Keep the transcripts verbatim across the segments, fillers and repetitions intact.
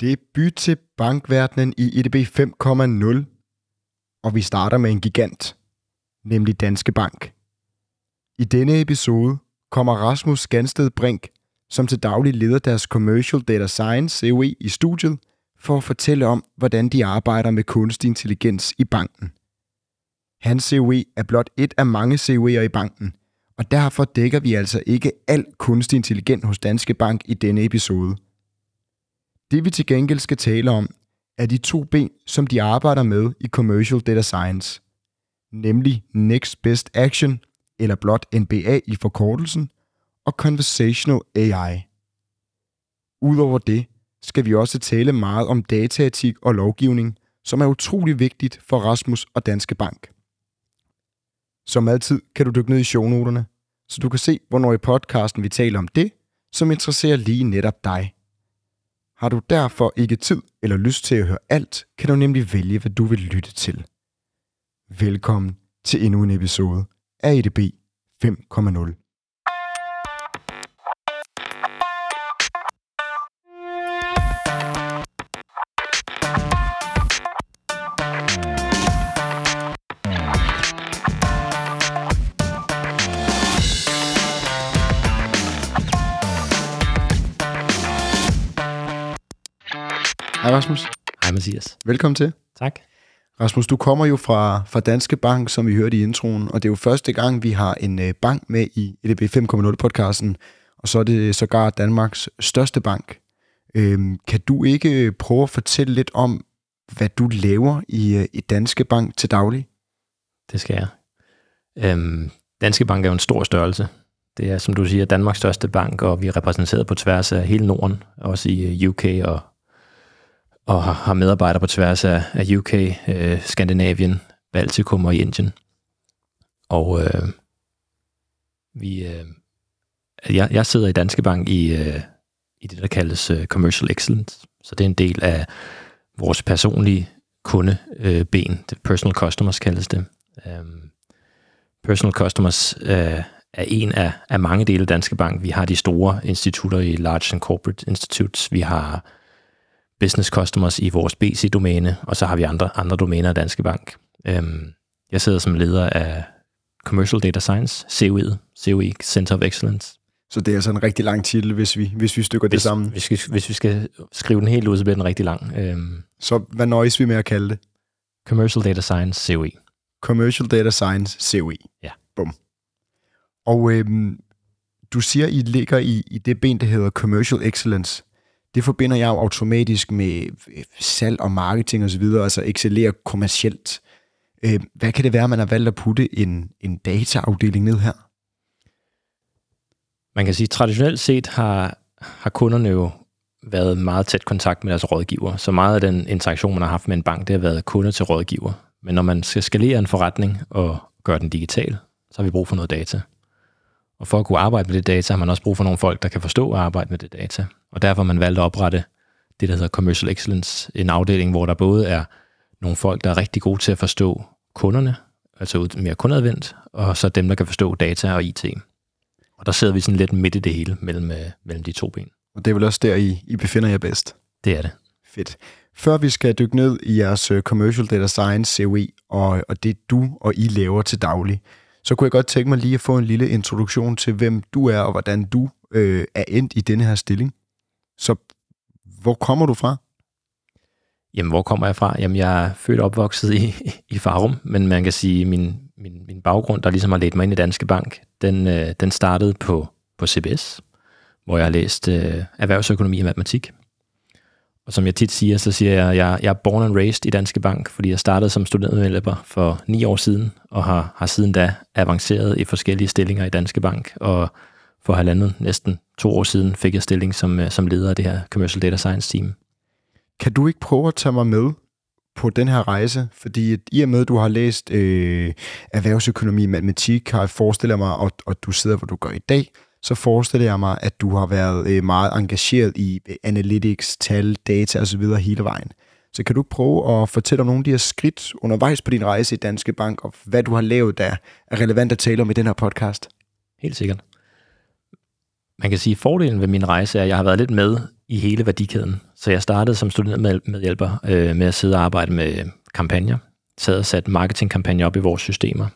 Det er byt til bankverdenen i E D B fem punkt nul, og vi starter med en gigant, nemlig Danske Bank. I denne episode kommer Rasmus Gansted Brink, som til daglig leder deres Commercial Data Science C O E i studiet, for at fortælle om, hvordan de arbejder med kunstig intelligens i banken. Hans C O E er blot et af mange C O E'er i banken, og derfor dækker vi altså ikke al kunstig intelligens hos Danske Bank i denne episode. Det vi til gengæld skal tale om, er de to ben, som de arbejder med i Commercial Data Science, nemlig Next Best Action, eller blot N B A i forkortelsen, og Conversational A I. Udover det skal vi også tale meget om dataetik og lovgivning, som er utrolig vigtigt for Rasmus og Danske Bank. Som altid kan du dykke ned i shownoterne, så du kan se, hvornår i podcasten vi taler om det, som interesserer lige netop dig. Har du derfor ikke tid eller lyst til at høre alt, kan du nemlig vælge, hvad du vil lytte til. Velkommen til endnu en episode af E D B fem punkt nul. Hej Rasmus. Hej Mathias. Velkommen til. Tak. Rasmus, du kommer jo fra, fra Danske Bank, som vi hørte i introen, og det er jo første gang, vi har en øh, bank med i E D B fem punkt nul-podcasten, og så er det sågar Danmarks største bank. Øhm, kan du ikke prøve at fortælle lidt om, hvad du laver i, øh, i Danske Bank til daglig? Det skal jeg. Øhm, Danske Bank er jo en stor størrelse. Det er, som du siger, Danmarks største bank, og vi er repræsenteret på tværs af hele Norden, også i U K og og har medarbejdere på tværs af U K, øh, Skandinavien, Baltikum og Indien. Og øh, vi, øh, jeg, jeg sidder i Danske Bank i, øh, i det, der kaldes øh, Commercial Excellence. Så det er en del af vores personlige kundeben. Øh, Personal Customers kaldes det. Um, Personal Customers øh, er en af, af mange dele af Danske Bank. Vi har de store institutter i Large and Corporate Institutes. Vi har business customers i vores B C-domæne, og så har vi andre, andre domæner af Danske Bank. Øhm, jeg sidder som leder af Commercial Data Science, C O E, C O E Center of Excellence. Så det er altså en rigtig lang titel, hvis vi, hvis vi stykker hvis, det sammen? Hvis, hvis, hvis vi skal skrive den helt ud, så bliver den rigtig lang. Øhm, så hvad nøjes vi med at kalde det? Commercial Data Science, C O E. Commercial Data Science, C O E. Ja. Bum. Og øhm, du siger, I ligger i, i det ben, der hedder Commercial Excellence. Det forbinder jeg jo automatisk med salg og marketing osv., altså excellerer kommercielt. Hvad kan det være, man har valgt at putte en, en dataafdeling ned her? Man kan sige, at traditionelt set har, har kunderne jo været meget tæt kontakt med deres rådgiver. Så meget af den interaktion, man har haft med en bank, det har været kunder til rådgiver. Men når man skal skalere en forretning og gøre den digital, så har vi brug for noget data. Og for at kunne arbejde med det data, har man også brug for nogle folk, der kan forstå at arbejde med det data. Og derfor har man valgt at oprette det, der hedder Commercial Excellence, en afdeling, hvor der både er nogle folk, der er rigtig gode til at forstå kunderne, altså mere kundeadvendt, og så dem, der kan forstå data og I T. Og der sidder vi sådan lidt midt i det hele, mellem, mellem de to ben. Og det er vel også der, I, I befinder jer bedst? Det er det. Fedt. Før vi skal dykke ned i jeres Commercial Data Science, C O E, og, og det du og I laver til daglig, så kunne jeg godt tænke mig lige at få en lille introduktion til, hvem du er, og hvordan du øh, er endt i denne her stilling. Så hvor kommer du fra? Jamen, hvor kommer jeg fra? Jamen, jeg er født og opvokset i, i Farum, men man kan sige, at min, min, min baggrund, der ligesom har ledt mig ind i Danske Bank, den, øh, den startede på, på C B S, hvor jeg har læst øh, erhvervsøkonomi og matematik. Og som jeg tit siger, så siger jeg, at jeg, jeg er born and raised i Danske Bank, fordi jeg startede som studentermedhjælper for ni år siden, og har, har siden da avanceret i forskellige stillinger i Danske Bank, og for halvandet, næsten to år siden, fik jeg stilling som, som leder af det her Commercial Data Science team. Kan du ikke prøve at tage mig med på den her rejse? Fordi i og med, at du har læst øh, erhvervsøkonomi og matematik, har jeg forestillet mig, og, og du sidder, hvor du gør i dag, så forestiller jeg mig, at du har været meget engageret i analytics, tal, data osv. hele vejen. Så kan du prøve at fortælle om nogle af de her skridt undervejs på din rejse i Danske Bank, og hvad du har lavet, der er relevant at tale om i den her podcast? Helt sikkert. Man kan sige, at fordelen ved min rejse er, at jeg har været lidt med i hele værdikæden. Så jeg startede som studentermedhjælper øh, med at sidde og arbejde med kampagner. Sad og satte marketingkampagner op i vores systemer.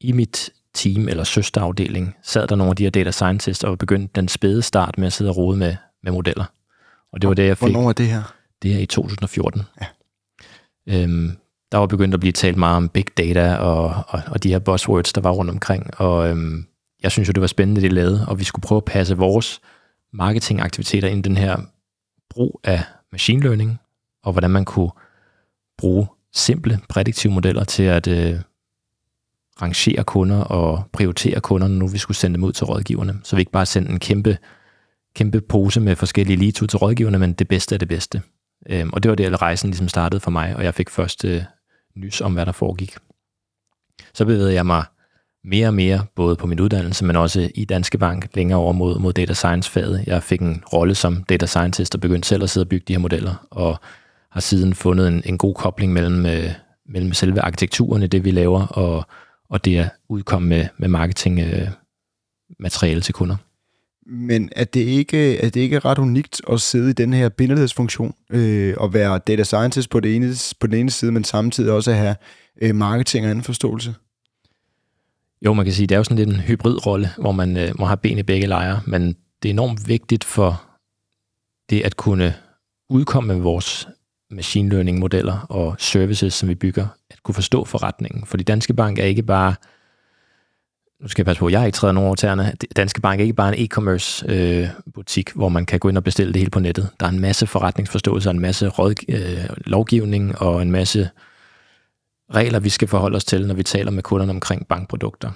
I mit team eller søsterafdeling sad der nogle af de her data scientists og begyndte den spæde start med at sidde og rode med, med modeller. Og det var det, jeg fik. Hvornår var det her? Det er i to tusind og fjorten. Ja. Øhm, der var begyndt at blive talt meget om big data og, og, og de her buzzwords, der var rundt omkring. Og øhm, jeg synes jo, det var spændende, det lavede, og vi skulle prøve at passe vores marketingaktiviteter ind i den her brug af machine learning, og hvordan man kunne bruge simple prædiktive modeller til at øh, rangere kunder og prioritere kunderne, nu vi skulle sende dem ud til rådgiverne. Så vi ikke bare sendte en kæmpe, kæmpe pose med forskellige leads ud til rådgiverne, men det bedste er det bedste. Øhm, og det var der, rejsen ligesom startede for mig, og jeg fik først øh, nys om, hvad der foregik. Så bevægede jeg mig mere og mere, både på min uddannelse, men også i Danske Bank, længere over mod, mod data science-faget. Jeg fik en rolle som data scientist og begyndte selv at sidde og bygge de her modeller, og har siden fundet en, en god kobling mellem, øh, mellem selve arkitekturen i det, vi laver, og, og det at udkomme med, med marketingmateriale øh, til kunder. Men er det, ikke, er det ikke ret unikt at sidde i den her bindelighedsfunktion øh, og være data scientist på, det ene, på den ene side, men samtidig også have øh, marketing og anden forståelse? Jo, man kan sige, det er jo sådan lidt en hybridrolle, hvor man øh, må have ben i begge lejre, men det er enormt vigtigt for det at kunne udkomme med vores machine learning-modeller og services, som vi bygger, at kunne forstå forretningen. Fordi Danske Bank er ikke bare, nu skal jeg passe på, jeg har ikke træder nogen over tæerne, Danske Bank er ikke bare en e-commerce øh, butik, hvor man kan gå ind og bestille det hele på nettet. Der er en masse forretningsforståelse og en masse råd, øh, lovgivning og en masse regler, vi skal forholde os til, når vi taler med kunderne omkring bankprodukter.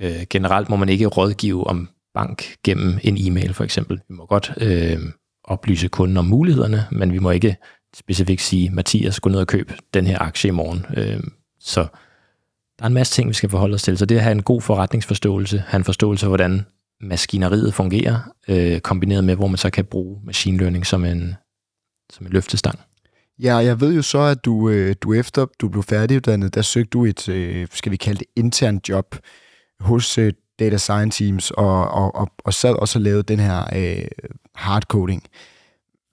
Øh, generelt må man ikke rådgive om bank gennem en e-mail, for eksempel. Vi må godt øh, oplyse kunden om mulighederne, men vi må ikke specifikt sige, Mathias, gå ned og køb den her aktie i morgen. Øh, så der er en masse ting, vi skal forholde os til. Så det at have en god forretningsforståelse, have en forståelse af, hvordan maskineriet fungerer, øh, kombineret med, hvor man så kan bruge machine learning som en, som en løftestang. Ja, jeg ved jo så, at du, du efter du blev færdiguddannet, der søgte du et, skal vi kalde det, intern job hos data science teams, og, og, og, og sad også og lavede den her øh, hardcoding.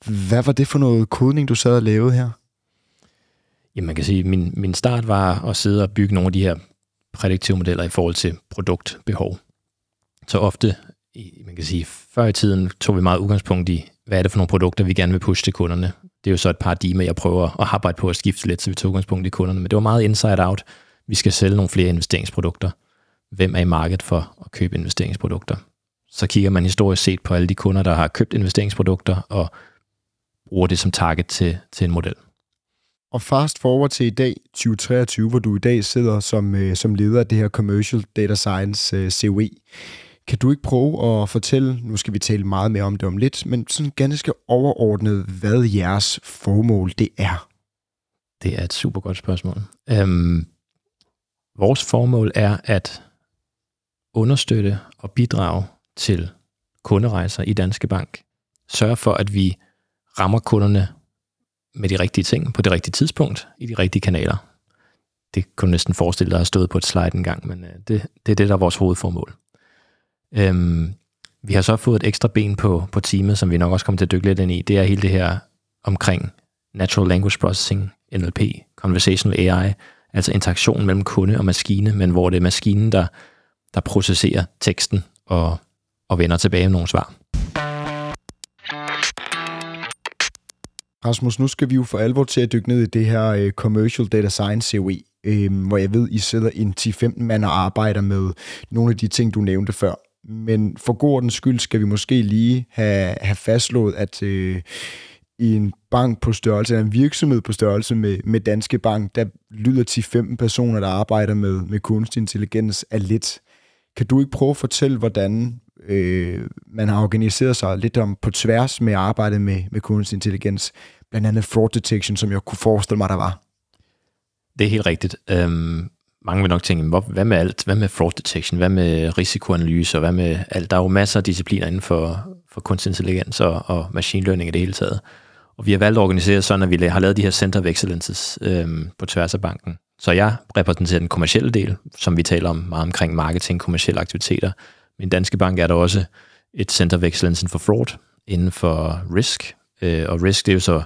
Hvad var det for noget kodning, du sad og lavede her? Jamen, man kan sige, at min, min start var at sidde og bygge nogle af de her prædiktive modeller i forhold til produktbehov. Så ofte, man kan sige, før i tiden tog vi meget udgangspunkt i, hvad er det for nogle produkter, vi gerne vil pushe til kunderne. Det er jo så et paradigme, jeg prøver at arbejde på at skifte lidt, så vi tog udgangspunkt i kunderne. Men det var meget inside out. Vi skal sælge nogle flere investeringsprodukter. Hvem er i markedet for at købe investeringsprodukter? Så kigger man historisk set på alle de kunder, der har købt investeringsprodukter, og bruger det som target til, til en model. Og fast forward til i dag, tyve treogtyve, hvor du i dag sidder som, som leder af det her Commercial Data Science C O E. Kan du ikke prøve at fortælle, nu skal vi tale meget mere om det om lidt, men sådan ganske overordnet, hvad jeres formål det er? Det er et super godt spørgsmål. Øhm, vores formål er at understøtte og bidrage til kunderejser i Danske Bank. Sørge for, at vi rammer kunderne med de rigtige ting på det rigtige tidspunkt i de rigtige kanaler. Det kunne næsten forestille dig at have stået på et slide engang, men det, det er det, der er vores hovedformål. Øhm, vi har så fået et ekstra ben på, på teamet, som vi nok også kommer til at dykke lidt ind i. Det er hele det her omkring Natural Language Processing, N L P, Conversational A I, altså interaktion mellem kunde og maskine, men hvor det er maskinen, der, der processerer teksten og, og vender tilbage med nogle svar. Rasmus, nu skal vi jo for alvor til at dykke ned i det her Commercial Data Science C O E, øh, hvor jeg ved, I sidder en ti femten mand og arbejder med nogle af de ting, du nævnte før. Men for god ordens skyld skal vi måske lige have, have fastslået, at øh, i en bank på størrelse, eller en virksomhed på størrelse med, med Danske Bank, der lyder ti femten personer, der arbejder med, med kunstig intelligens af lidt. Kan du ikke prøve at fortælle, hvordan øh, man har organiseret sig lidt om på tværs med arbejdet med, med kunstig intelligens? Blandt andet fraud detection, som jeg kunne forestille mig, der var. Det er helt rigtigt. Øhm, mange vil nok tænke, hvad med alt? Hvad med fraud detection? Hvad med risikoanalyse? Og hvad med alt? Der er jo masser af discipliner inden for, for kunstig intelligens og, og machine learning i det hele taget. Og vi har valgt at organisere sådan, at vi har lavet de her Center of Excellences øhm, på tværs af banken. Så jeg repræsenterer den kommercielle del, som vi taler om meget omkring marketing, kommercielle aktiviteter. Men Danske Bank er der også et Center of Excellence for Fraud, inden for risk, øh, og risk det er jo så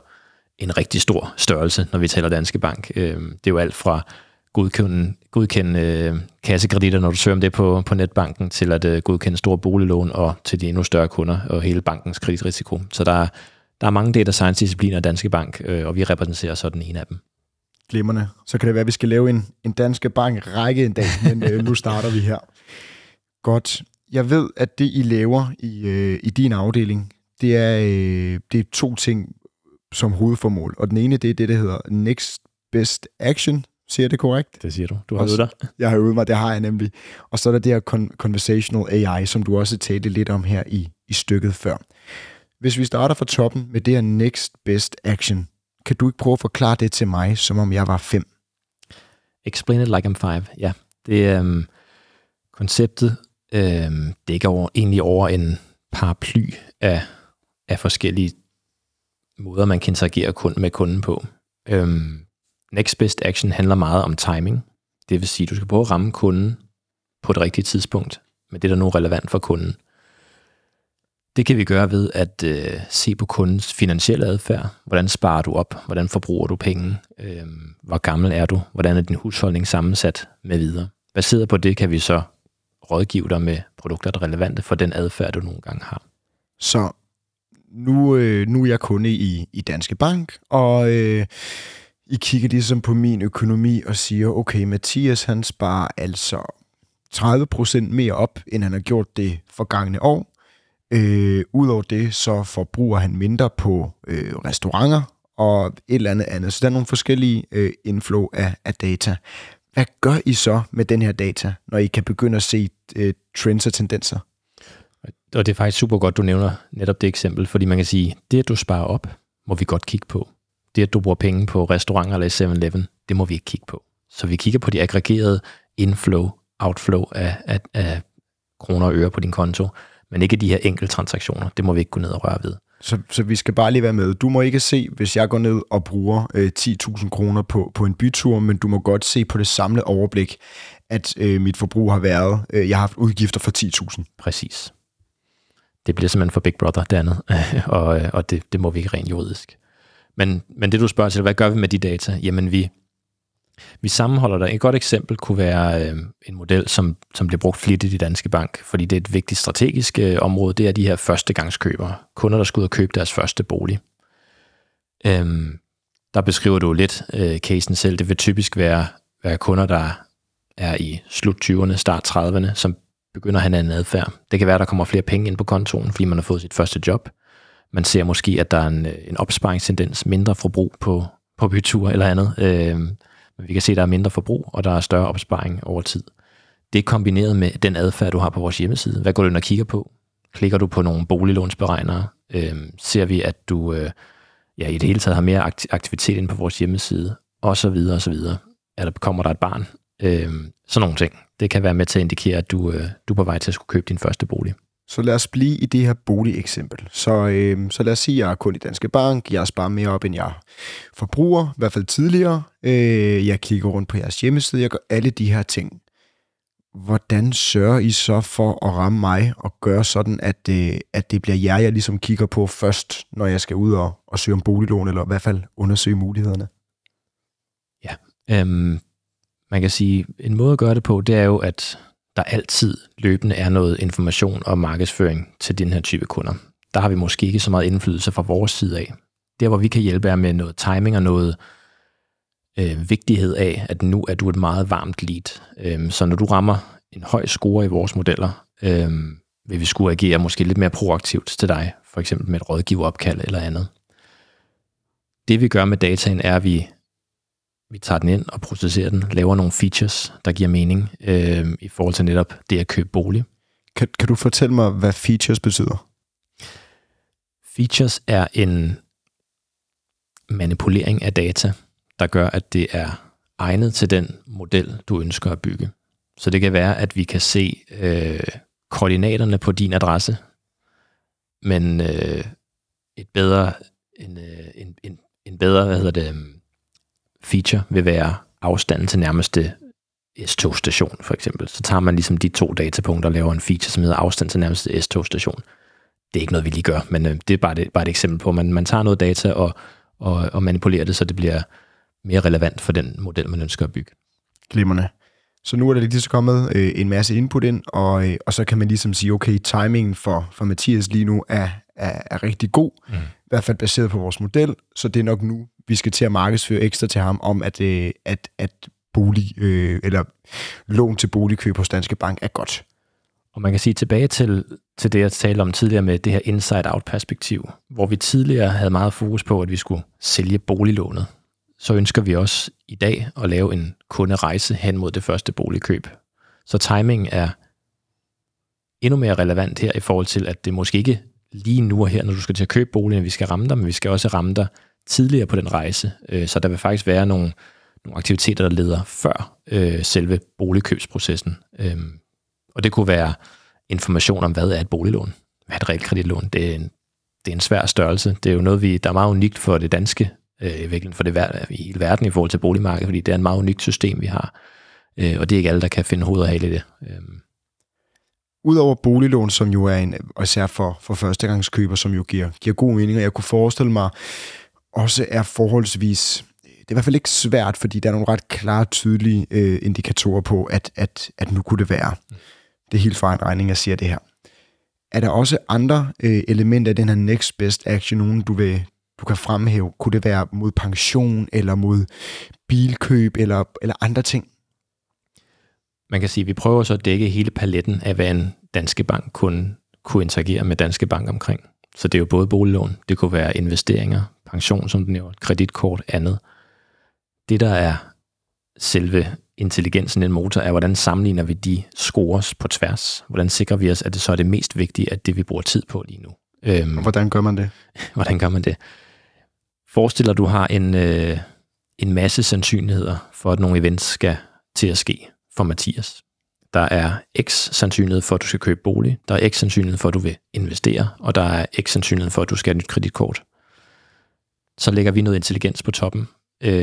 en rigtig stor størrelse, når vi taler Danske Bank. Øh, det er jo alt fra godkende, godkende øh, kassekreditter, når du søger om det på, på netbanken, til at øh, godkende store boliglån og til de endnu større kunder og hele bankens kreditrisiko. Så der er, der er mange data science-discipliner i Danske Bank, øh, og vi repræsenterer så den ene af dem. Glimrende. Så kan det være, at vi skal lave en, en Danske Bank-række en dag, men øh, nu starter vi her. Godt. Jeg ved, at det, I laver i, øh, i din afdeling, det er, øh, det er to ting som hovedformål. Og den ene, det er det, der hedder Next Best Action. Siger det korrekt? Det siger du. Du har øvet dig. Jeg har øvet mig, det har jeg nemlig. Og så er der det her con- Conversational A I, som du også talte lidt om her i, i stykket før. Hvis vi starter fra toppen med det her Next Best Action, kan du ikke prøve at forklare det til mig, som om jeg var fem? Explain it like I'm five, ja. Det øhm, konceptet øhm, dækker over, egentlig over en paraply af, af forskellige måder, man kan interagere kun, med kunden på. Øhm, Next Best Action handler meget om timing. Det vil sige, at du skal prøve at ramme kunden på det rigtige tidspunkt, men det der nu er relevant for kunden. Det kan vi gøre ved at øh, se på kundens finansielle adfærd. Hvordan sparer du op? Hvordan forbruger du penge? Øh, hvor gammel er du? Hvordan er din husholdning sammensat med videre? Baseret på det kan vi så rådgive dig med produkter, der er relevante for den adfærd, du nogle gange har. Så nu, øh, nu er jeg kunde i, i Danske Bank, og øh, I kigger ligesom på min økonomi og siger, okay, Mathias han sparer altså tredive procent mere op, end han har gjort det forgangne år. Øh, Udover det, så forbruger han mindre på øh, restauranter og et eller andet andet. Så der er nogle forskellige øh, inflow af, af data. Hvad gør I så med den her data, når I kan begynde at se øh, trends og tendenser? Og det er faktisk super godt, du nævner netop det eksempel, fordi man kan sige, det at du sparer op, må vi godt kigge på. Det at du bruger penge på restauranter eller syv-Eleven, det må vi ikke kigge på. Så vi kigger på de aggregerede inflow, outflow af, af, af kroner og øre på din konto, men ikke de her enkelte transaktioner. Det må vi ikke gå ned og røre ved. Så, så vi skal bare lige være med. Du må ikke se, hvis jeg går ned og bruger øh, ti tusind kroner på, på en bytur, men du må godt se på det samlede overblik, at øh, mit forbrug har været, øh, jeg har haft udgifter for ti tusind. Præcis. Det bliver simpelthen for Big Brother, det andet, og, øh, og det, det må vi ikke rent juridisk. Men, men det du spørger til, hvad gør vi med de data? Jamen vi, vi sammenholder der. Et godt eksempel kunne være øh, en model, som, som bliver brugt flittigt i Danske Bank, fordi det er et vigtigt strategisk øh, område, det er de her førstegangskøbere, kunder, der skal ud og købe deres første bolig. Øhm, der beskriver du lidt øh, casen selv. Det vil typisk være, være kunder, der er i slut tyverne, start trediverne, som begynder at have en adfærd. Det kan være, der kommer flere penge ind på kontoen, fordi man har fået sit første job. Man ser måske, at der er en, en opsparingstendens, mindre forbrug på, på byture eller andet. Øh, men vi kan se, at der er mindre forbrug, og der er større opsparing over tid. Det er kombineret med den adfærd, du har på vores hjemmeside. Hvad går du ind og kigger på? Klikker du på nogle boliglånsberegnere? Øh, ser vi, at du øh, ja, i det hele taget har mere aktivitet inde på vores hjemmeside? Og så videre, og så videre. Er der, kommer der et barn? Øh, sådan nogle ting. Det kan være med til at indikere, at du, øh, du er på vej til at skulle købe din første bolig. Så lad os blive i det her boligeksempel. Så, øh, så lad os sige, at jeg er kunde i Danske Bank. Jeg sparer mere op, end jeg forbruger, i hvert fald tidligere. Øh, jeg kigger rundt på jeres hjemmeside. Jeg gør alle de her ting. Hvordan sørger I så for at ramme mig og gøre sådan, at, øh, at det bliver jer, jeg ligesom kigger på først, når jeg skal ud og, og søge om boliglån, eller i hvert fald undersøge mulighederne? Ja, øhm, man kan sige, en måde at gøre det på, det er jo, at der altid løbende er noget information og markedsføring til den her type kunder. Der har vi måske ikke så meget indflydelse fra vores side af. Der, hvor vi kan hjælpe er med noget timing og noget øh, vigtighed af, at nu er du et meget varmt lead. Øhm, så når du rammer en høj score i vores modeller, øhm, vil vi skulle agere måske lidt mere proaktivt til dig, for eksempel med et rådgiveropkald eller andet. Det vi gør med dataen er, at vi Vi tager den ind og processerer den, laver nogle features, der giver mening øh, i forhold til netop det at købe bolig. Kan, kan du fortælle mig, hvad features betyder? Features er en manipulering af data, der gør, at det er egnet til den model, du ønsker at bygge. Så det kan være, at vi kan se øh, koordinaterne på din adresse, men øh, et bedre, en, en, en, en bedre, hvad hedder det... feature vil være afstanden til nærmeste S to-station, for eksempel. Så tager man ligesom de to datapunkter og laver en feature, som hedder afstand til nærmeste S to-station. det er ikke noget, vi lige gør, men øh, det er bare, det, bare et eksempel på, at man, man tager noget data og, og, og manipulerer det, så det bliver mere relevant for den model, man ønsker at bygge. Glimrende. Så nu er der lige så kommet øh, en masse input ind, og, øh, og så kan man ligesom sige, okay, timingen for, for Mathias lige nu er, er, er rigtig god, mm. i hvert fald baseret på vores model, så det er nok nu, vi skal til at markedsføre ekstra til ham om, at, øh, at, at bolig, øh, eller lån til boligkøb hos Danske Bank er godt. Og man kan sige tilbage til, til det, jeg talte om tidligere med det her inside-out-perspektiv, hvor vi tidligere havde meget fokus på, at vi skulle sælge boliglånet. Så ønsker vi også i dag at lave en kunderejse hen mod det første boligkøb. Så timing er endnu mere relevant her i forhold til, at det måske ikke lige nu og her, når du skal til at købe boligen, vi skal ramme dig, men vi skal også ramme dig tidligere på den rejse. Så der vil faktisk være nogle, nogle aktiviteter, der leder før selve boligkøbsprocessen. Og det kunne være information om, hvad er et boliglån? Hvad er et realkreditlån? Det er en, det er en svær størrelse. Det er jo noget, vi, der er meget unikt for det danske, øh, for det i hele verden i forhold til boligmarkedet, fordi det er en meget unikt system, vi har. Øh, og det er ikke alle, der kan finde hoved og hale i det. Øh. Udover boliglån, som jo er en, og især for, for førstegangskøber, som jo giver, giver gode meninger, jeg kunne forestille mig, også er forholdsvis... Det er i hvert fald ikke svært, fordi der er nogle ret klare, tydelige øh, indikatorer på, at, at, at nu kunne det være. Det er helt fra en regning, jeg siger det her. Er der også andre øh, elementer af den her next best action, nogen du, vil, du kan fremhæve? Kunne det være mod pension, eller mod bilkøb, eller, eller andre ting? Man kan sige, at vi prøver så at dække hele paletten af, hvad en Danske Bank kunne, kunne interagere med Danske Bank omkring. Så det er jo både boliglån, det kunne være investeringer, pension, som du nævner, kreditkort, andet. Det, der er selve intelligensen i en motor, er, hvordan sammenligner vi de scores på tværs? Hvordan sikrer vi os, at det så er det mest vigtige, at det, vi bruger tid på lige nu? Øhm, hvordan gør man det? Hvordan gør man det? Forestil dig, du har en, øh, en masse sandsynligheder for, at nogle events skal til at ske for Mathias. Der er x sandsynlighed for, at du skal købe bolig. Der er x sandsynlighed for, at du vil investere. Og der er x sandsynlighed for, at du skal have et nyt kreditkort. Så lægger vi noget intelligens på toppen.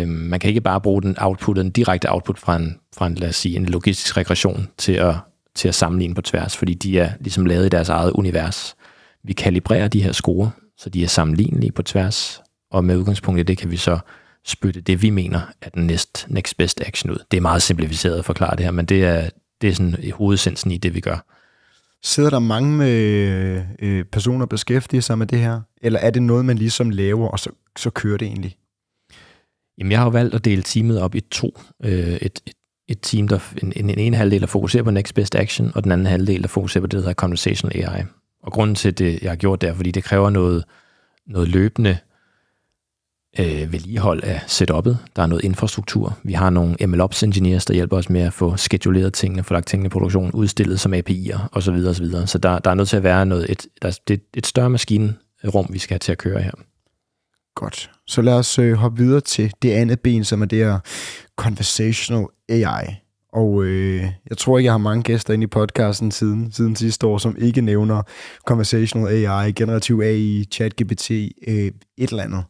Man kan ikke bare bruge den output, den direkte output fra en, fra en, lad os sige, en logistisk regression til at, til at sammenligne på tværs, fordi de er ligesom lavet i deres eget univers. Vi kalibrerer de her score, så de er sammenlignelige på tværs, og med udgangspunkt i det kan vi så spytte det, vi mener er den næste next best action ud. Det er meget simplificeret at forklare det her, men det er, det er sådan hovedsensen i det, vi gør. Sidder der mange med, øh, personer beskæftiget sig med det her, eller er det noget, man ligesom laver, og så, så kører det egentlig? Jamen, jeg har valgt at dele teamet op i to. Et, et, et team, der en, en, en ene halvdel, der fokuserer på Next Best Action, og den anden halvdel, der fokuserer på det, der hedder Conversational A I. Og grunden til det, jeg har gjort, det er, fordi det kræver noget, noget løbende øh, vedligehold af setup'et. Der er noget infrastruktur. Vi har nogle M L Ops engineers, der hjælper os med at få scheduleret tingene, få lagt tingene i produktion, udstillet som A P I'er osv. osv. Så der, der er nødt til at være noget, et, der, det, et større maskinrum, vi skal have til at køre her. Godt. Så lad os øh, hoppe videre til det andet ben, som er det her Conversational A I. Og øh, jeg tror ikke, jeg har mange gæster inde i podcasten siden, siden sidste år, som ikke nævner Conversational A I, generativ A I, ChatGPT, øh, et eller andet.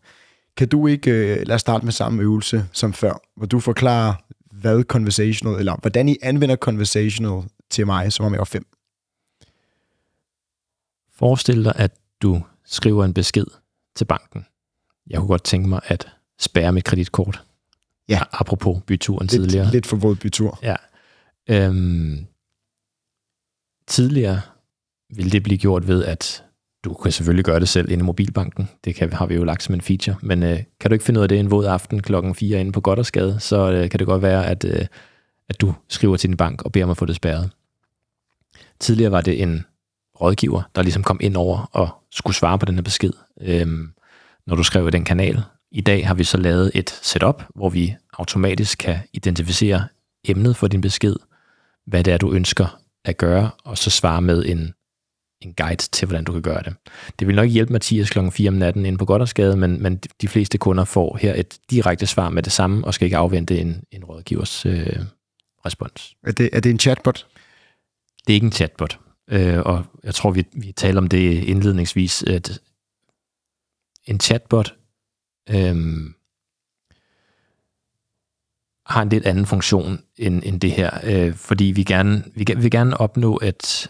Kan du ikke, øh, lad os starte med samme øvelse som før, hvor du forklarer, hvad Conversational, eller hvordan I anvender Conversational til mig, som om jeg var fem. Forestil dig, at du skriver en besked til banken. Jeg kunne godt tænke mig at spærre mit kreditkort. Ja. Apropos byturen lidt, tidligere. Lidt for våd bytur. Ja. Øhm, tidligere ville det blive gjort ved, at du kan selvfølgelig gøre det selv inde i mobilbanken. Det kan, har vi jo lagt som en feature. Men øh, kan du ikke finde ud af det en våd aften klokken fire inde på Gothersgade, så øh, kan det godt være, at, øh, at du skriver til din bank og beder mig at få det spærret. Tidligere var det en rådgiver, der ligesom kom ind over og skulle svare på den her besked. Øhm, når du skriver den kanal. I dag har vi så lavet et setup, hvor vi automatisk kan identificere emnet for din besked, hvad det er, du ønsker at gøre, og så svare med en, en guide til, hvordan du kan gøre det. Det vil nok hjælpe Mathias klokken fire om natten inde på Gothersgade, men, men de fleste kunder får her et direkte svar med det samme, og skal ikke afvente en, en rådgivers øh, respons. Er det, er det en chatbot? Det er ikke en chatbot, øh, og jeg tror, vi, vi taler om det indledningsvis, at en chatbot øhm, har en lidt anden funktion end, end det her, øh, fordi vi gerne, vi, vi gerne opnå, at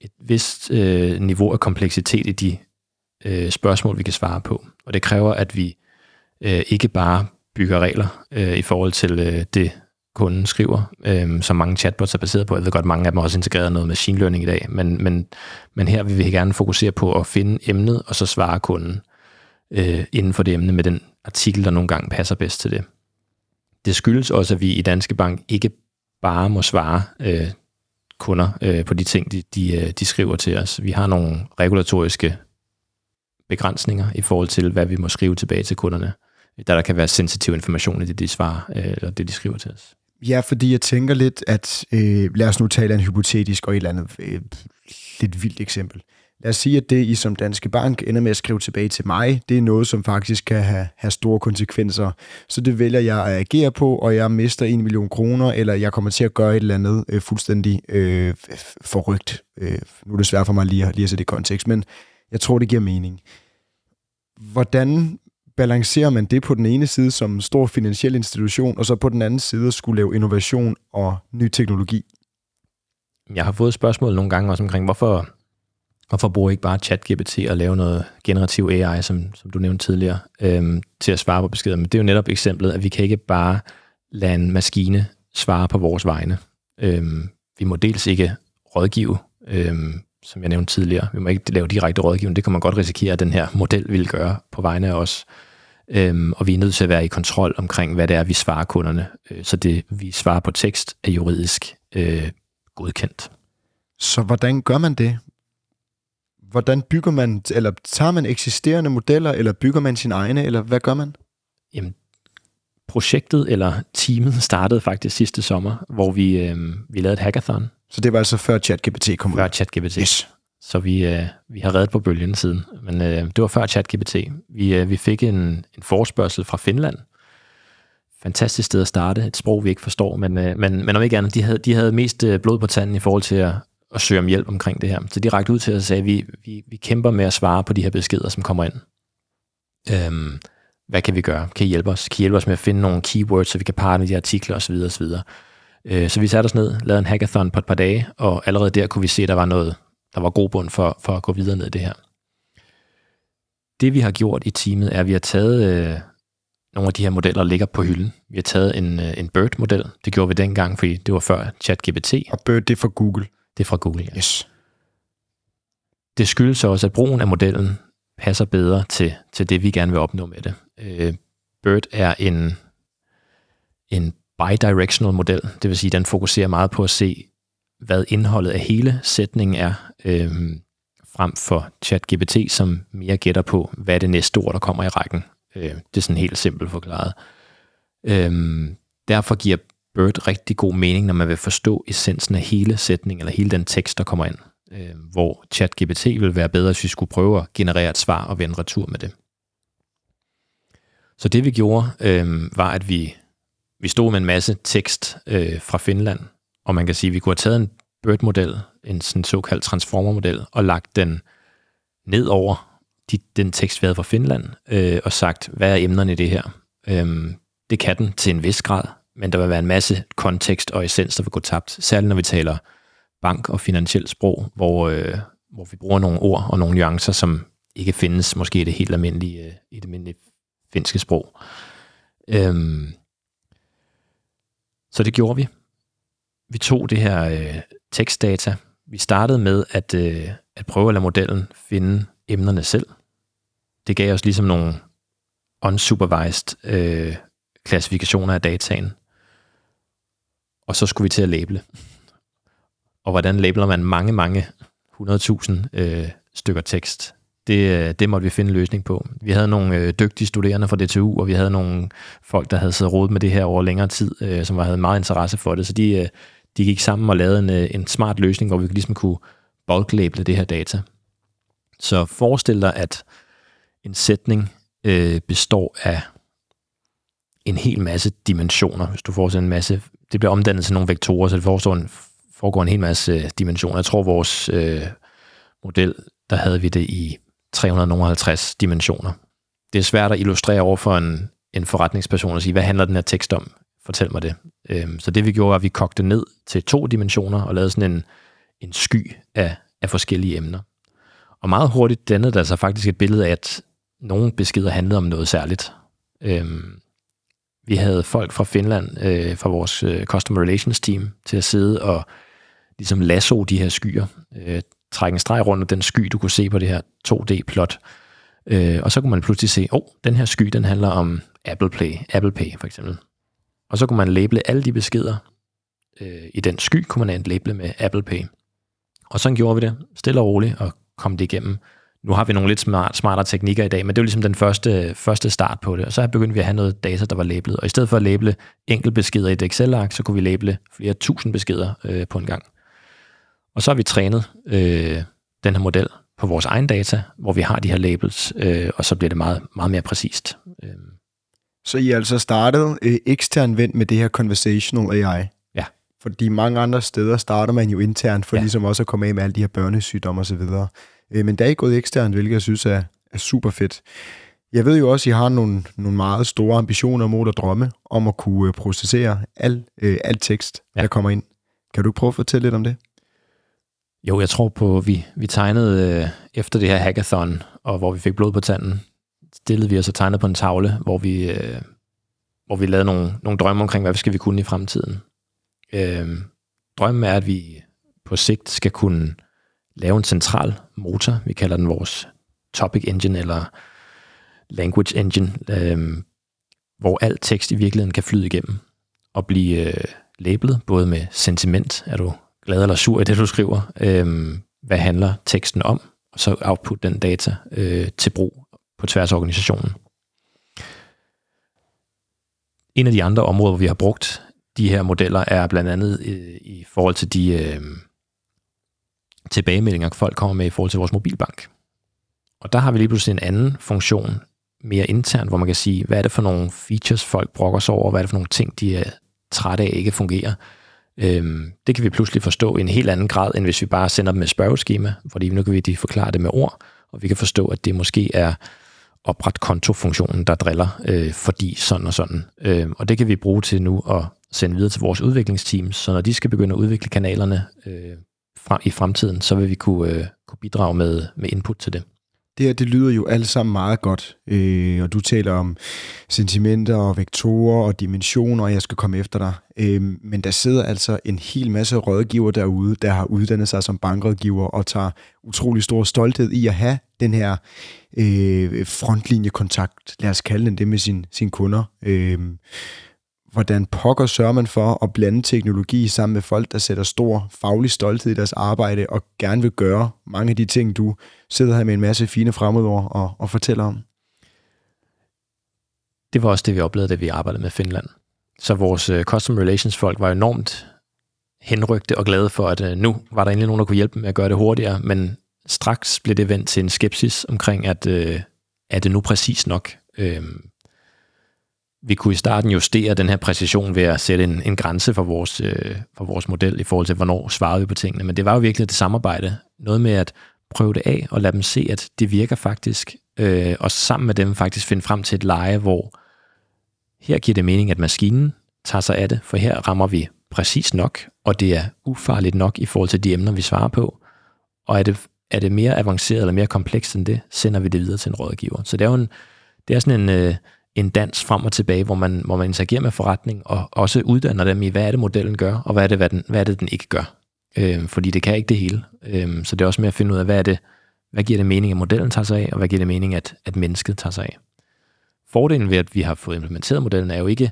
et vist øh, niveau af kompleksitet i de øh, spørgsmål, vi kan svare på. Og det kræver, at vi øh, ikke bare bygger regler øh, i forhold til øh, det, kunden skriver, øh, som mange chatbots er baseret på. Jeg ved godt, mange af dem har også integreret noget machine learning i dag, men, men, men her vil vi gerne fokusere på at finde emnet, og så svare kunden øh, inden for det emne med den artikel, der nogle gange passer bedst til det. Det skyldes også, at vi i Danske Bank ikke bare må svare øh, kunder øh, på de ting, de, de, de skriver til os. Vi har nogle regulatoriske begrænsninger i forhold til, hvad vi må skrive tilbage til kunderne, da der kan være sensitiv information i det, de svarer, øh, eller det, de skriver til os. Ja, fordi jeg tænker lidt, at øh, lad os nu tale en hypotetisk og et eller andet øh, lidt vildt eksempel. Lad os sige, at det, I som Danske Bank ender med at skrive tilbage til mig, det er noget, som faktisk kan have, have store konsekvenser. Så det vælger jeg at agere på, og jeg mister en million kroner, eller jeg kommer til at gøre et eller andet øh, fuldstændig øh, forrygt. Øh, nu er det svært for mig lige, lige at sætte det i kontekst, men jeg tror, det giver mening. Hvordan balancerer man det på den ene side som stor finansiel institution, og så på den anden side skulle lave innovation og ny teknologi? Jeg har fået spørgsmål nogle gange også omkring, hvorfor, hvorfor bruger I ikke bare ChatGPT og lave noget generativ A I, som, som du nævnte tidligere, øhm, til at svare på beskeder. Men det er jo netop eksemplet, at vi kan ikke bare lade en maskine svare på vores vegne. Øhm, vi må dels ikke rådgive, øhm, som jeg nævnte tidligere. Vi må ikke lave direkte rådgivning. Det kan man godt risikere, at den her model vil gøre på vegne af os. Øhm, og vi er nødt til at være i kontrol omkring, hvad det er, vi svarer kunderne. Øh, så det, vi svarer på tekst, er juridisk øh, godkendt. Så hvordan gør man det? Hvordan bygger man, eller tager man eksisterende modeller, eller bygger man sine egne, eller hvad gør man? Jamen, projektet eller teamet startede faktisk sidste sommer, hvor vi, øh, vi lavede et hackathon. Så det var altså før ChatGPT kom ud? Før ChatGPT. Yes. Så vi, øh, vi har reddet på bølgen siden. Men øh, det var før ChatGPT. Vi, øh, vi fik en, en forespørgsel fra Finland. Fantastisk sted at starte. Et sprog, vi ikke forstår. Men, øh, men, men om ikke andet, de havde, de havde mest blod på tanden i forhold til at, at søge om hjælp omkring det her. Så de rakte ud til os og sagde, at vi, vi, vi kæmper med at svare på de her beskeder, som kommer ind. Øhm, hvad kan vi gøre? Kan I hjælpe os? Kan I hjælpe os med at finde nogle keywords, så vi kan parre med de artikler osv. osv.? Så vi satte os ned, lavede en hackathon på et par dage, og allerede der kunne vi se, at der var noget, der var god bund for, for at gå videre ned i det her. Det vi har gjort i teamet, er, at vi har taget øh, nogle af de her modeller, der ligger på hylden. Vi har taget en, øh, en BERT-model. Det gjorde vi dengang, fordi det var før ChatGPT. Og BERT, det er fra Google. Det er fra Google, ja. Yes. Det skyldes også, at brugen af modellen passer bedre til, til det, vi gerne vil opnå med det. Øh, BERT er en, en bidirectional model, det vil sige, at den fokuserer meget på at se, hvad indholdet af hele sætningen er, øh, frem for ChatGPT, som mere gætter på, hvad er det næste ord, der kommer i rækken. Øh, det er sådan helt simpelt forklaret. Øh, derfor giver BERT rigtig god mening, når man vil forstå essensen af hele sætningen, eller hele den tekst, der kommer ind, øh, hvor ChatGPT vil være bedre, hvis vi skulle prøve at generere et svar og vende retur med det. Så det vi gjorde, øh, var, at vi Vi stod med en masse tekst øh, fra Finland, og man kan sige, at vi kunne have taget en BERT-model, en sådan såkaldt transformer-model, og lagt den ned over de, den tekst, vi havde fra Finland, øh, og sagt, hvad er emnerne i det her? Øhm, det kan den til en vis grad, men der vil være en masse kontekst og essens, der vil gå tabt, særligt når vi taler bank- og finansielt sprog, hvor, øh, hvor vi bruger nogle ord og nogle nuancer, som ikke findes måske i det helt almindelige, øh, i det almindelige finske sprog. Øhm, Så det gjorde vi. Vi tog det her øh, tekstdata. Vi startede med at, øh, at prøve at lade modellen finde emnerne selv. Det gav os ligesom nogle unsupervised øh, klassifikationer af dataen. Og så skulle vi til at label. Og hvordan labeler man mange, mange hundrede tusind øh, stykker tekst? Det, det måtte vi finde en løsning på. Vi havde nogle øh, dygtige studerende fra D T U, og vi havde nogle folk, der havde siddet og rodet med det her over længere tid, øh, som havde meget interesse for det. Så de, øh, de gik sammen og lavede en, øh, en smart løsning, hvor vi ligesom kunne bulklabele det her data. Så forestil dig, at en sætning øh, består af en hel masse dimensioner. Hvis du forestiller en masse, det bliver omdannet til nogle vektorer, så det foregår en, foregår en hel masse dimensioner. Jeg tror, vores øh, model, der havde vi det i tre hundrede og halvtreds dimensioner. Det er svært at illustrere over for en, en forretningsperson og sige, hvad handler den her tekst om? Fortæl mig det. Øhm, så det vi gjorde, var, at vi kogte ned til to dimensioner og lavede sådan en, en sky af af forskellige emner. Og meget hurtigt dannede der sig faktisk et billede af, at nogle beskeder handlede om noget særligt. Øhm, vi havde folk fra Finland, øh, fra vores øh, Customer Relations team, til at sidde og ligesom lasso de her skyer. Øh, trække en streg rundt om den sky, du kunne se på det her to D-plot. Øh, og så kunne man pludselig se, åh, oh, den her sky, den handler om Apple Play, Apple Pay for eksempel. Og så kunne man labele alle de beskeder øh, i den sky, kunne man labele med Apple Pay. Og sådan gjorde vi det, stille og roligt, og kom det igennem. Nu har vi nogle lidt smart, smartere teknikker i dag, men det var ligesom den første, første start på det. Og så begyndte vi at have noget data, der var labelet. Og i stedet for at labele enkelte beskeder i et Excel-ark, så kunne vi labele flere tusind beskeder øh, på en gang. Og så har vi trænet øh, den her model på vores egen data, hvor vi har de her labels, øh, og så bliver det meget, meget mere præcist. Øh. Så I altså startede øh, eksternvendt med det her Conversational A I? Ja. Fordi mange andre steder starter man jo internt, for ja. ligesom også at komme af med alle de her børnesygdomme osv. Øh, men der er I gået eksternt, hvilket jeg synes er, er super fedt. Jeg ved jo også, at I har nogle, nogle meget store ambitioner, mål og drømme om at kunne processere al, øh, al tekst, ja. der kommer ind. Kan du prøve at fortælle lidt om det? Jo, jeg tror på, vi, vi tegnede øh, efter det her hackathon, og hvor vi fik blod på tanden, stillede vi os og tegnede på en tavle, hvor vi, øh, hvor vi lavede nogle, nogle drømme omkring, hvad skal vi kunne i fremtiden. Øh, drømmen er, at vi på sigt skal kunne lave en central motor, vi kalder den vores topic engine eller language engine, øh, hvor al tekst i virkeligheden kan flyde igennem og blive øh, labelet, både med sentiment, er du glad eller sur i det, du skriver, øh, hvad handler teksten om, og så output den data øh, til brug på tværs af organisationen. En af de andre områder, hvor vi har brugt de her modeller, er blandt andet øh, i forhold til de øh, tilbagemeldinger, folk kommer med i forhold til vores mobilbank. Og der har vi lige pludselig en anden funktion, mere internt, hvor man kan sige, hvad er det for nogle features, folk brokker sig over, hvad er det for nogle ting, de er trætte af, ikke fungerer. Øhm, det kan vi pludselig forstå i en helt anden grad, end hvis vi bare sender dem et spørgeskema, fordi nu kan vi forklare det med ord, og vi kan forstå, at det måske er opret kontofunktionen, der driller, øh, fordi sådan og sådan. Øhm, og det kan vi bruge til nu at sende videre til vores udviklingsteams, så når de skal begynde at udvikle kanalerne, øh, i fremtiden, så vil vi kunne, øh, kunne bidrage med, med input til det. Det her, det lyder jo alt sammen meget godt, øh, og du taler om sentimenter og vektorer og dimensioner, og jeg skal komme efter dig. Øh, men der sidder altså en hel masse rådgiver derude, der har uddannet sig som bankrådgiver og tager utrolig stor stolthed i at have den her øh, frontlinjekontakt, lad os kalde den det, med sin, sine kunder. Øh, Hvordan pokker sørger man for at blande teknologi sammen med folk, der sætter stor faglig stolthed i deres arbejde og gerne vil gøre mange af de ting, du sidder her med en masse fine fremmedord og, og fortæller om? Det var også det, vi oplevede, da vi arbejdede med Finland. Så vores customer relations folk var enormt henrygte og glade for, at nu var der egentlig nogen, der kunne hjælpe med at gøre det hurtigere, men straks blev det vendt til en skepsis omkring, at øh, er det nu præcis nok? Øh, Vi kunne i starten justere den her præcision ved at sætte en, en grænse for vores, øh, for vores model i forhold til, hvornår svarede vi på tingene. Men det var jo virkelig et samarbejde. Noget med at prøve det af og lade dem se, at det virker faktisk. Øh, og sammen med dem faktisk finde frem til et leje, hvor her giver det mening, at maskinen tager sig af det. For her rammer vi præcis nok, og det er ufarligt nok i forhold til de emner, vi svarer på. Og er det, er det mere avanceret eller mere komplekst end det, sender vi det videre til en rådgiver. Så det er jo en, det er sådan en... Øh, en dans frem og tilbage, hvor man, hvor man interagerer med forretning, og også uddanner dem i, hvad er det, modellen gør, og hvad er det, hvad den, hvad er det, den ikke gør. Øhm, fordi det kan ikke det hele. Øhm, så det er også med at finde ud af, hvad er det, hvad giver det mening, at modellen tager sig af, og hvad giver det mening, at, at mennesket tager sig af. Fordelen ved, at vi har fået implementeret modellen, er jo ikke,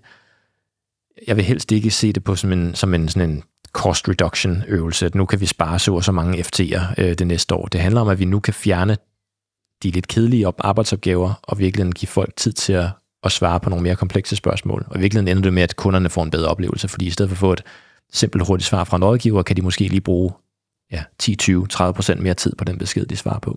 jeg vil helst ikke se det på som en, som en, sådan en cost reduction øvelse, at nu kan vi spare så og så mange F T'er øh, det næste år. Det handler om, at vi nu kan fjerne de lidt kedelige arbejdsopgaver, og virkelig give folk tid til at og svare på nogle mere komplekse spørgsmål. Og i virkeligheden ender det med, at kunderne får en bedre oplevelse, fordi i stedet for at få et simpelt hurtigt svar fra en rådgiver, kan de måske lige bruge ja, ti, tyve, tredive procent mere tid på den besked, de svarer på.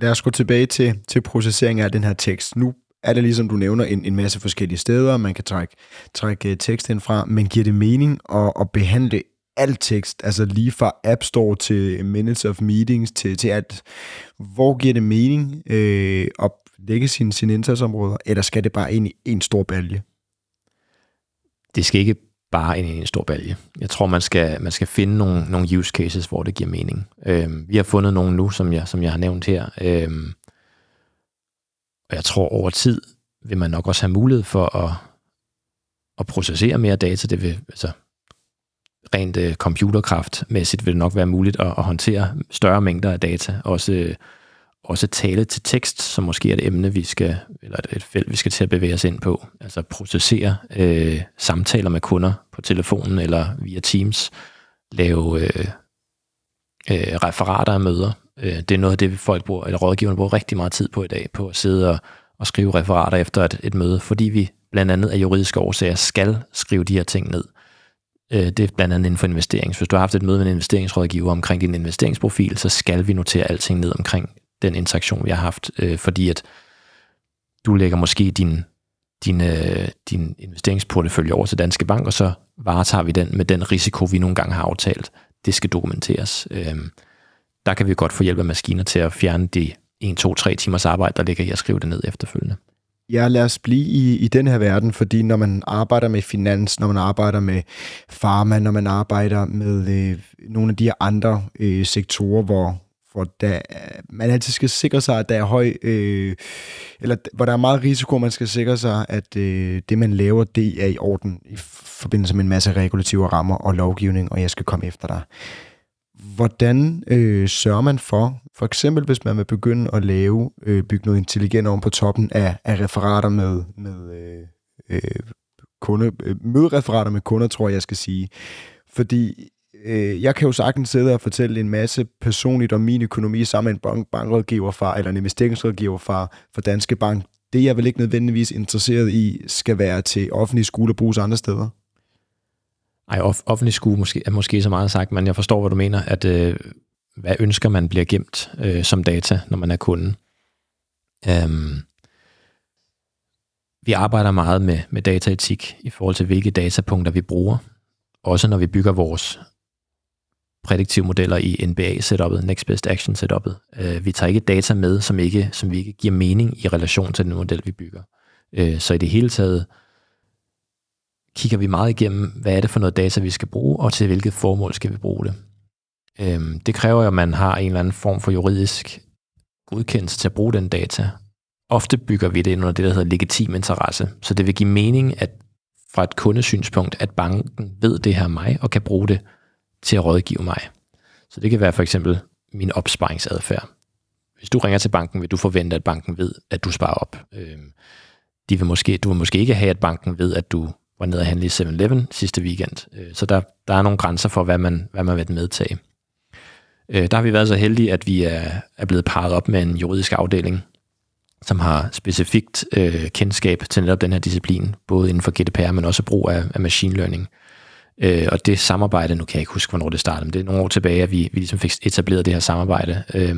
Lad os gå tilbage til, til processering af den her tekst. Nu er det ligesom du nævner en, en masse forskellige steder, man kan trække, trække tekst ind fra, men giver det mening at, at behandle al tekst, altså lige fra App Store til Minutes of Meetings til, til alt. Hvor giver det mening øh, at lægge sine, sine indsatsområder, eller skal det bare ind i en stor balje? Det skal ikke bare en, en stor balje. Jeg tror, man skal, man skal finde nogle, nogle use cases, hvor det giver mening. Øhm, vi har fundet nogle nu, som jeg, som jeg har nævnt her. Øhm, og jeg tror, over tid vil man nok også have mulighed for at, at processere mere data. Det vil, altså, rent øh, computerkraftmæssigt vil det nok være muligt at, at håndtere større mængder af data. Også, øh, også tale til tekst, som måske er et emne, vi skal, eller et felt, vi skal til at bevæge os ind på. Altså processere øh, samtaler med kunder på telefonen eller via Teams. Lave øh, øh, referater af møder. Øh, det er noget af det, folk bruger, eller rådgiverne bruger rigtig meget tid på i dag, på at sidde og, og skrive referater efter et, et møde, fordi vi blandt andet af juridiske årsager skal skrive de her ting ned. Det er blandt andet inden for investerings. Hvis du har haft et møde med en investeringsrådgiver omkring din investeringsprofil, så skal vi notere alting ned omkring den interaktion, vi har haft, fordi at du lægger måske din, din, din investeringsportefølje over til Danske Bank, og så varetager vi den med den risiko, vi nogle gange har aftalt. Det skal dokumenteres. Der kan vi godt få hjælp af maskiner til at fjerne de en, to, tre timers arbejde, der ligger i at skrive det ned efterfølgende. Ja, lad os blive i, i den her verden, fordi når man arbejder med finans, når man arbejder med pharma, når man arbejder med øh, nogle af de her andre øh, sektorer, hvor, hvor der, man altid skal sikre sig, at der er høj, øh, eller hvor der er meget risiko, man skal sikre sig, at øh, det, man laver, det er i orden i forbindelse med en masse regulative rammer og lovgivning, og jeg skal komme efter dig. Hvordan øh, sørger man for, for eksempel hvis man vil begynde at lave, øh, bygge noget intelligent oven på toppen af, af referater med, med øh, kunde, øh, mødereferater med kunder, tror jeg, jeg skal sige. Fordi øh, jeg kan jo sagtens sidde og fortælle en masse personligt om min økonomi sammen med en bankrådgiver fra, eller en investeringsrådgiver fra, fra Danske Bank. Det er jeg vel ikke nødvendigvis interesseret i, skal være til offentlige skole og bruges andre steder. Ej, offentlig skue måske, er måske så meget sagt, men jeg forstår, hvad du mener, at øh, hvad ønsker man bliver gemt øh, som data, når man er kunde. Øhm, vi arbejder meget med, med dataetik i forhold til, hvilke datapunkter vi bruger. Også når vi bygger vores prædiktive modeller i N B A-setupet, Next Best Action-setupet. Øh, vi tager ikke data med, som ikke, som vi ikke giver mening i relation til den model, vi bygger. Øh, så i det hele taget kigger vi meget igennem, hvad er det for noget data, vi skal bruge, og til hvilket formål skal vi bruge det. Øhm, det kræver jo, at man har en eller anden form for juridisk godkendelse til at bruge den data. Ofte bygger vi det ind under det, der hedder legitim interesse. Så det vil give mening, at fra et kundesynspunkt, at banken ved det her mig, og kan bruge det til at rådgive mig. Så det kan være for eksempel min opsparingsadfærd. Hvis du ringer til banken, vil du forvente, at banken ved, at du sparer op. Øhm, de vil måske, du vil måske ikke have, at banken ved, at du var nede og handle i syv eleven sidste weekend. Så der, der er nogle grænser for, hvad man, hvad man vil medtage. Der har vi været så heldige, at vi er, er blevet parret op med en juridisk afdeling, som har specifikt øh, kendskab til netop den her disciplin, både inden for G D P R, men også brug af, af machine learning. Øh, og det samarbejde, nu kan jeg ikke huske, hvornår det startede, men det er nogle år tilbage, at vi, vi ligesom fik etableret det her samarbejde. Øh,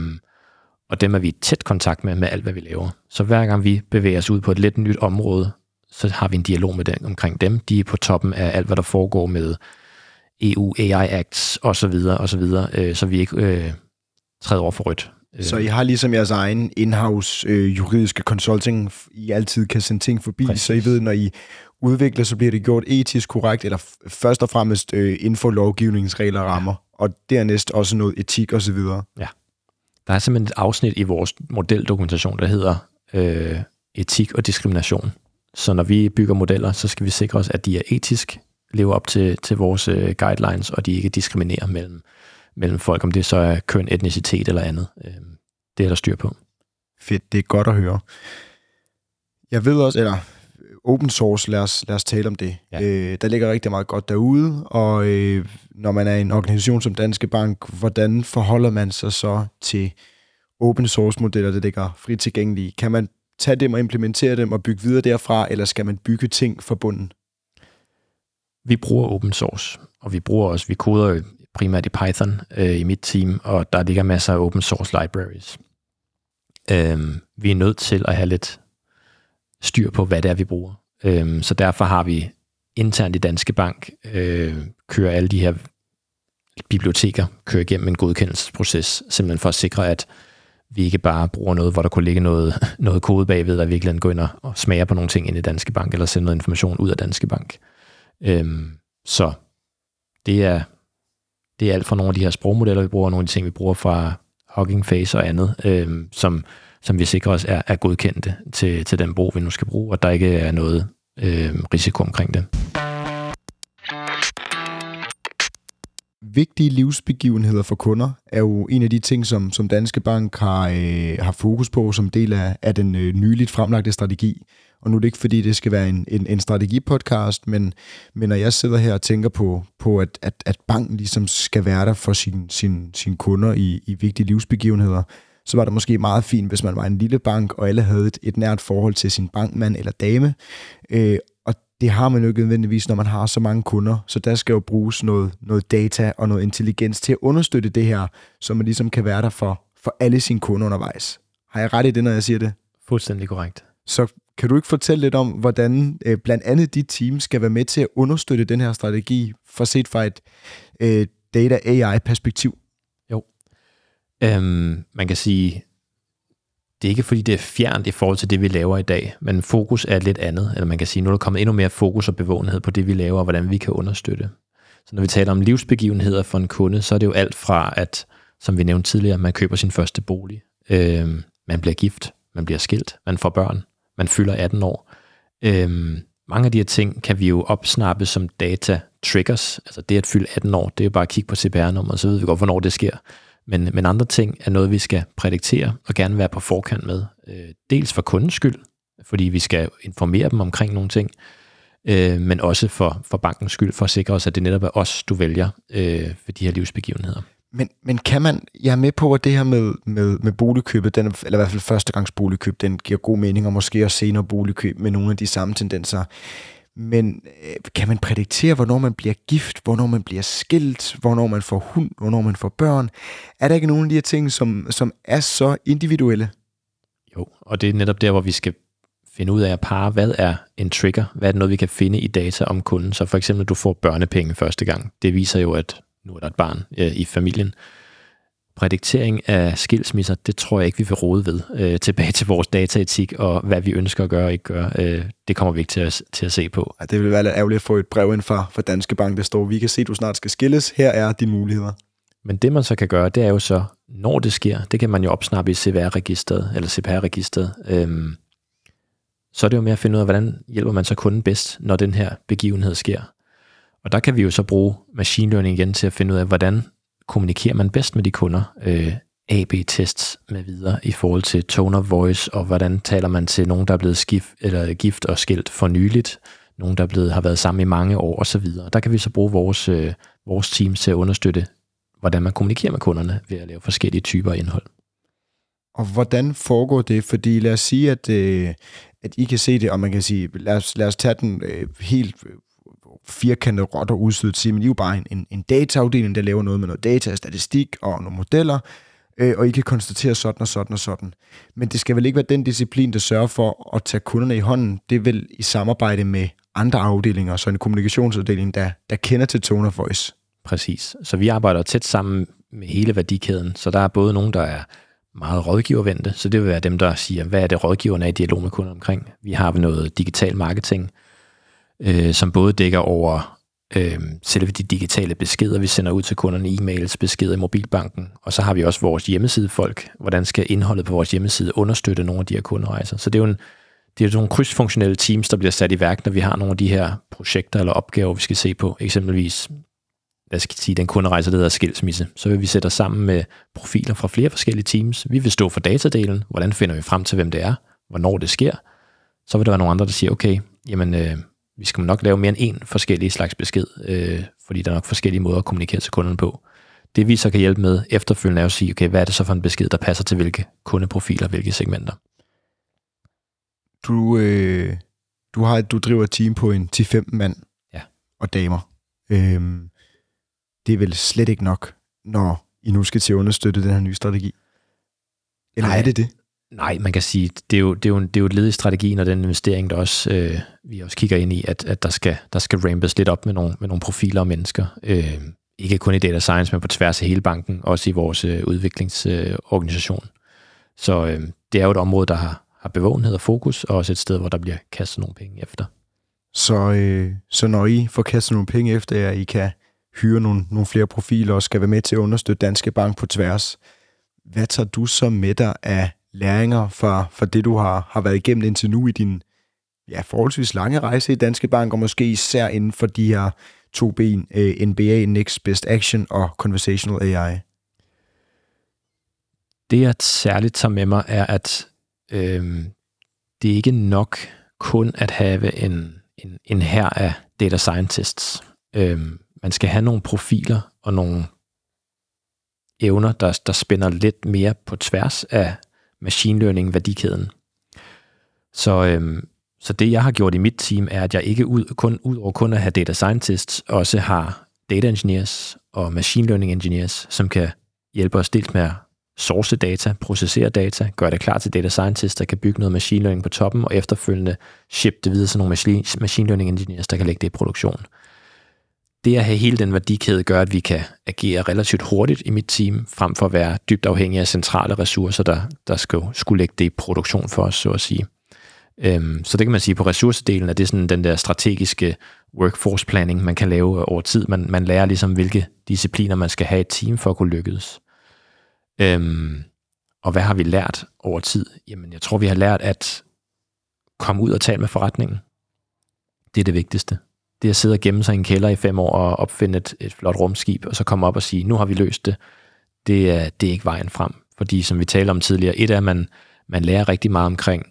og dem er vi i tæt kontakt med, med alt, hvad vi laver. Så hver gang vi bevæger os ud på et lidt nyt område, så har vi en dialog med dem, omkring dem. De er på toppen af alt, hvad der foregår med E U A I Acts osv., så, videre, og så, videre, øh, så vi ikke øh, træder over for rødt. Så I har ligesom jeres egen in-house øh, juridiske consulting, I altid kan sende ting forbi, præcis. Så I ved, når I udvikler, så bliver det gjort etisk korrekt, eller f- først og fremmest øh, inden for lovgivningsregler og rammer, og dernæst også noget etik osv. Ja. Der er simpelthen et afsnit i vores modeldokumentation, der hedder øh, etik og diskrimination. Så når vi bygger modeller, så skal vi sikre os, at de er etisk, lever op til, til vores guidelines, og de ikke diskriminerer mellem, mellem folk, om det så er køn, etnicitet eller andet. Det er der styr på. Fedt, det er godt at høre. Jeg ved også, eller open source, lad os, lad os tale om det. Ja. Øh, der ligger rigtig meget godt derude, og øh, når man er en organisation som Danske Bank, hvordan forholder man sig så til open source modeller, der ligger frit tilgængelige? Kan man tage dem og implementere dem og bygge videre derfra, eller skal man bygge ting fra bunden? Vi bruger open source, og vi bruger også, vi koder jo primært i Python øh, i mit team, og der ligger masser af open source libraries. Øhm, vi er nødt til at have lidt styr på, hvad det er, vi bruger. Øhm, så derfor har vi internt i Danske Bank, øh, kører alle de her biblioteker, kører igennem en godkendelsesproces, simpelthen for at sikre, at vi ikke bare bruger noget, hvor der kunne ligge noget, noget kode bagved, der virkelig går ind og, og smager på nogle ting ind i Danske Bank, eller sender noget information ud af Danske Bank. Øhm, Så det er, det er alt fra nogle af de her sprogmodeller, vi bruger, og nogle af de ting, vi bruger fra Hugging Face og andet, øh, som, som vi sikrer os er, er godkendte til, til den brug, vi nu skal bruge, og der ikke er noget øh, risiko omkring det. Vigtige livsbegivenheder for kunder er jo en af de ting, som, som Danske Bank har, øh, har fokus på som del af, af den øh, nyligt fremlagte strategi. Og nu er det ikke, fordi det skal være en, en, en strategipodcast, men, men når jeg sidder her og tænker på, på at, at, at banken ligesom skal være der for sine sin, sin kunder i, i vigtige livsbegivenheder, så var det måske meget fint, hvis man var en lille bank, og alle havde et, et nært forhold til sin bankmand eller dame. Øh, Det har man jo ikke nødvendigvis, når man har så mange kunder, så der skal jo bruges noget, noget data og noget intelligens til at understøtte det her, så man ligesom kan være der for, for alle sine kunder undervejs. Har jeg ret i det, når jeg siger det? Fuldstændig korrekt. Så kan du ikke fortælle lidt om, hvordan øh, blandt andet dit team skal være med til at understøtte den her strategi, for set fra et øh, data-A I-perspektiv? Jo. Øhm, man kan sige... Det er ikke, fordi det er fjernt i forhold til det, vi laver i dag, men fokus er lidt andet. Eller man kan sige, nu er der kommet endnu mere fokus og bevågenhed på det, vi laver, og hvordan vi kan understøtte. Så når vi taler om livsbegivenheder for en kunde, så er det jo alt fra, at, som vi nævnte tidligere, man køber sin første bolig, øh, man bliver gift, man bliver skilt, man får børn, man fylder atten år. Øh, mange af de her ting kan vi jo opsnappe som data triggers. Altså det at fylde atten år, det er jo bare at kigge på C P R-nummeret, så ved vi godt, hvornår det sker. Men, men andre ting er noget, vi skal prædiktere og gerne være på forkant med. Dels for kundens skyld, fordi vi skal informere dem omkring nogle ting, men også for, for bankens skyld, for at sikre os, at det netop er os, du vælger for de her livsbegivenheder. Men, men kan man, jeg er med på, at det her med, med, med boligkøbet, den, eller i hvert fald førstegangs boligkøb, den giver god mening, og måske også senere boligkøb med nogle af de samme tendenser. Men kan man prædiktere, hvornår man bliver gift, hvornår man bliver skilt, hvornår man får hund, hvornår man får børn? Er der ikke nogen af de her ting, som, som er så individuelle? Jo, og det er netop der, hvor vi skal finde ud af at parre, hvad er en trigger? Hvad er det noget, vi kan finde i data om kunden? Så for eksempel, du får børnepenge første gang. Det viser jo, at nu er der et barn øh, i familien. Prædiktering af skilsmisser, det tror jeg ikke, vi vil rode ved. Øh, tilbage til vores dataetik og hvad vi ønsker at gøre og ikke gøre, øh, det kommer vi ikke til at, til at se på. Ja, det vil være lidt ærgerligt at få et brev ind fra, fra Danske Bank, der står, vi kan se, du snart skal skilles, her er dine muligheder. Men det man så kan gøre, det er jo så, når det sker, det kan man jo opsnappe i C V R-registeret, eller C P R-registeret. Øhm, så er det jo med at finde ud af, hvordan hjælper man så kunden bedst, når den her begivenhed sker. Og der kan vi jo så bruge machine learning igen til at finde ud af, hvordan kommunikerer man bedst med de kunder, øh, A B tests med videre i forhold til tone of voice, og hvordan taler man til nogen, der er blevet skif, eller gift og skilt for nyligt, nogen, der er blevet, har været sammen i mange år osv. Der kan vi så bruge vores, øh, vores teams til at understøtte, hvordan man kommunikerer med kunderne ved at lave forskellige typer af indhold. Og hvordan foregår det? Fordi lad os sige, at, øh, at I kan se det, og man kan sige, lad os, lad os tage den øh, helt... Øh, firkantede rot og udstødt, siger, men I er jo bare en, en dataafdeling, der laver noget med noget data, statistik og nogle modeller, øh, og I kan konstatere sådan og sådan og sådan. Men det skal vel ikke være den disciplin, der sørger for at tage kunderne i hånden. Det er vel i samarbejde med andre afdelinger, så en kommunikationsafdeling, der, der kender til tone of voice. Præcis. Så vi arbejder tæt sammen med hele værdikæden, så der er både nogen, der er meget rådgivervendte, så det vil være dem, der siger, hvad er det rådgiverne er i dialog med kunder omkring. Vi har noget digital marketing, Øh, som både dækker over øh, selve de digitale beskeder, vi sender ud til kunderne, e-mails, beskeder i mobilbanken, og så har vi også vores hjemmesidefolk. Hvordan skal indholdet på vores hjemmeside understøtte nogle af de her kunderejser? Så det er jo en, det er jo nogle krydsfunktionelle teams, der bliver sat i værk, når vi har nogle af de her projekter eller opgaver, vi skal se på. Eksempelvis, lad os sige, den kunderejse, der hedder skilsmisse. Så vil vi sætte os sammen med profiler fra flere forskellige teams. Vi vil stå for datadelen. Hvordan finder vi frem til, hvem det er? Hvornår det sker? Så vil der være nogle andre, der siger, okay, jamen... Øh, vi skal nok lave mere end én forskellige slags besked, øh, fordi der er nok forskellige måder at kommunikere til kunderne på. Det vi så kan hjælpe med efterfølgende er at sige, okay, hvad er det så for en besked, der passer til hvilke kundeprofiler, hvilke segmenter? Du, øh, du, har, du driver et team på en ti til femten mand ja. Og damer. Øhm, det er vel slet ikke nok, når I nu skal til at understøtte den her nye strategi? Eller nej. Er det det? Nej, man kan sige, det er jo, det er jo, det er jo et led i strategien og den investering, der også, øh, vi også kigger ind i, at, at der skal, der skal rampes lidt op med nogle, med nogle profiler og mennesker. Øh, ikke kun i data science, men på tværs af hele banken, også i vores øh, udviklingsorganisation. Øh, Så øh, det er jo et område, der har, har bevågenhed og fokus, og også et sted, hvor der bliver kastet nogle penge efter. Så, øh, så når I får kastet nogle penge efter jer, I kan hyre nogle, nogle flere profiler og skal være med til at understøtte Danske Bank på tværs, hvad tager du så med dig af læringer fra, fra det, du har, har været igennem indtil nu i din ja, forholdsvis lange rejse i Danske Bank, og måske især inden for de her to ben, eh, N B A, Next Best Action og Conversational A I? Det, jeg særligt tager med mig, er, at øh, det er ikke nok kun at have en, en, en hær af data scientists. Øh, man skal have nogle profiler og nogle evner, der, der spænder lidt mere på tværs af machine learning-værdikæden. Så, øhm, så det, jeg har gjort i mit team, er, at jeg ikke ud, kun, ud over kun at have data scientists, også har data engineers og machine learning engineers, som kan hjælpe os dels med at source data, processere data, gøre det klar til data scientists, der kan bygge noget machine learning på toppen, og efterfølgende shippe det videre til nogle machine learning engineers, der kan lægge det i produktion. Det at have hele den værdikæde gør, at vi kan agere relativt hurtigt i mit team, frem for at være dybt afhængige af centrale ressourcer, der, der skulle, skulle lægge det i produktion for os, så at sige. Øhm, så det kan man sige, på ressourcedelen er det sådan den der strategiske workforce planning, man kan lave over tid. Man, man lærer ligesom, hvilke discipliner man skal have i et team for at kunne lykkes. Øhm, og hvad har vi lært over tid? Jamen, jeg tror, vi har lært at komme ud og tale med forretningen. Det er det vigtigste. Det at sidde og gemme sig i en kælder i fem år og opfinde et, et flot rumskib, og så komme op og sige, nu har vi løst det, det er, det er ikke vejen frem. Fordi som vi talte om tidligere, et er, at man, man lærer rigtig meget omkring,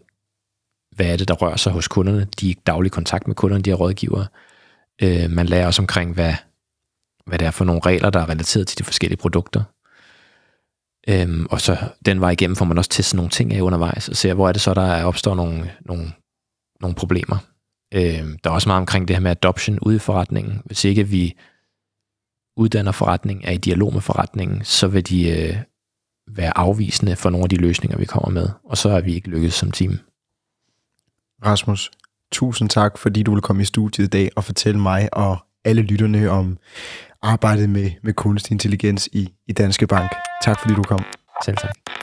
hvad er det, der rører sig hos kunderne. De er i daglig kontakt med kunderne, de er rådgivere. Øh, man lærer også omkring, hvad, hvad det er for nogle regler, der er relateret til de forskellige produkter. Øh, og så den vej igennem får man også testet nogle ting af undervejs, og ser, hvor er det så, der opstår nogle, nogle, nogle problemer. Der er også meget omkring det her med adoption ude i forretningen. Hvis ikke vi uddanner forretningen, er i dialog med forretningen, så vil de øh, være afvisende for nogle af de løsninger, vi kommer med. Og så er vi ikke lykkedes som team. Rasmus, tusind tak, fordi du ville komme i studiet i dag og fortælle mig og alle lytterne om arbejdet med, med kunstig intelligens i, i Danske Bank. Tak fordi du kom. Selv tak.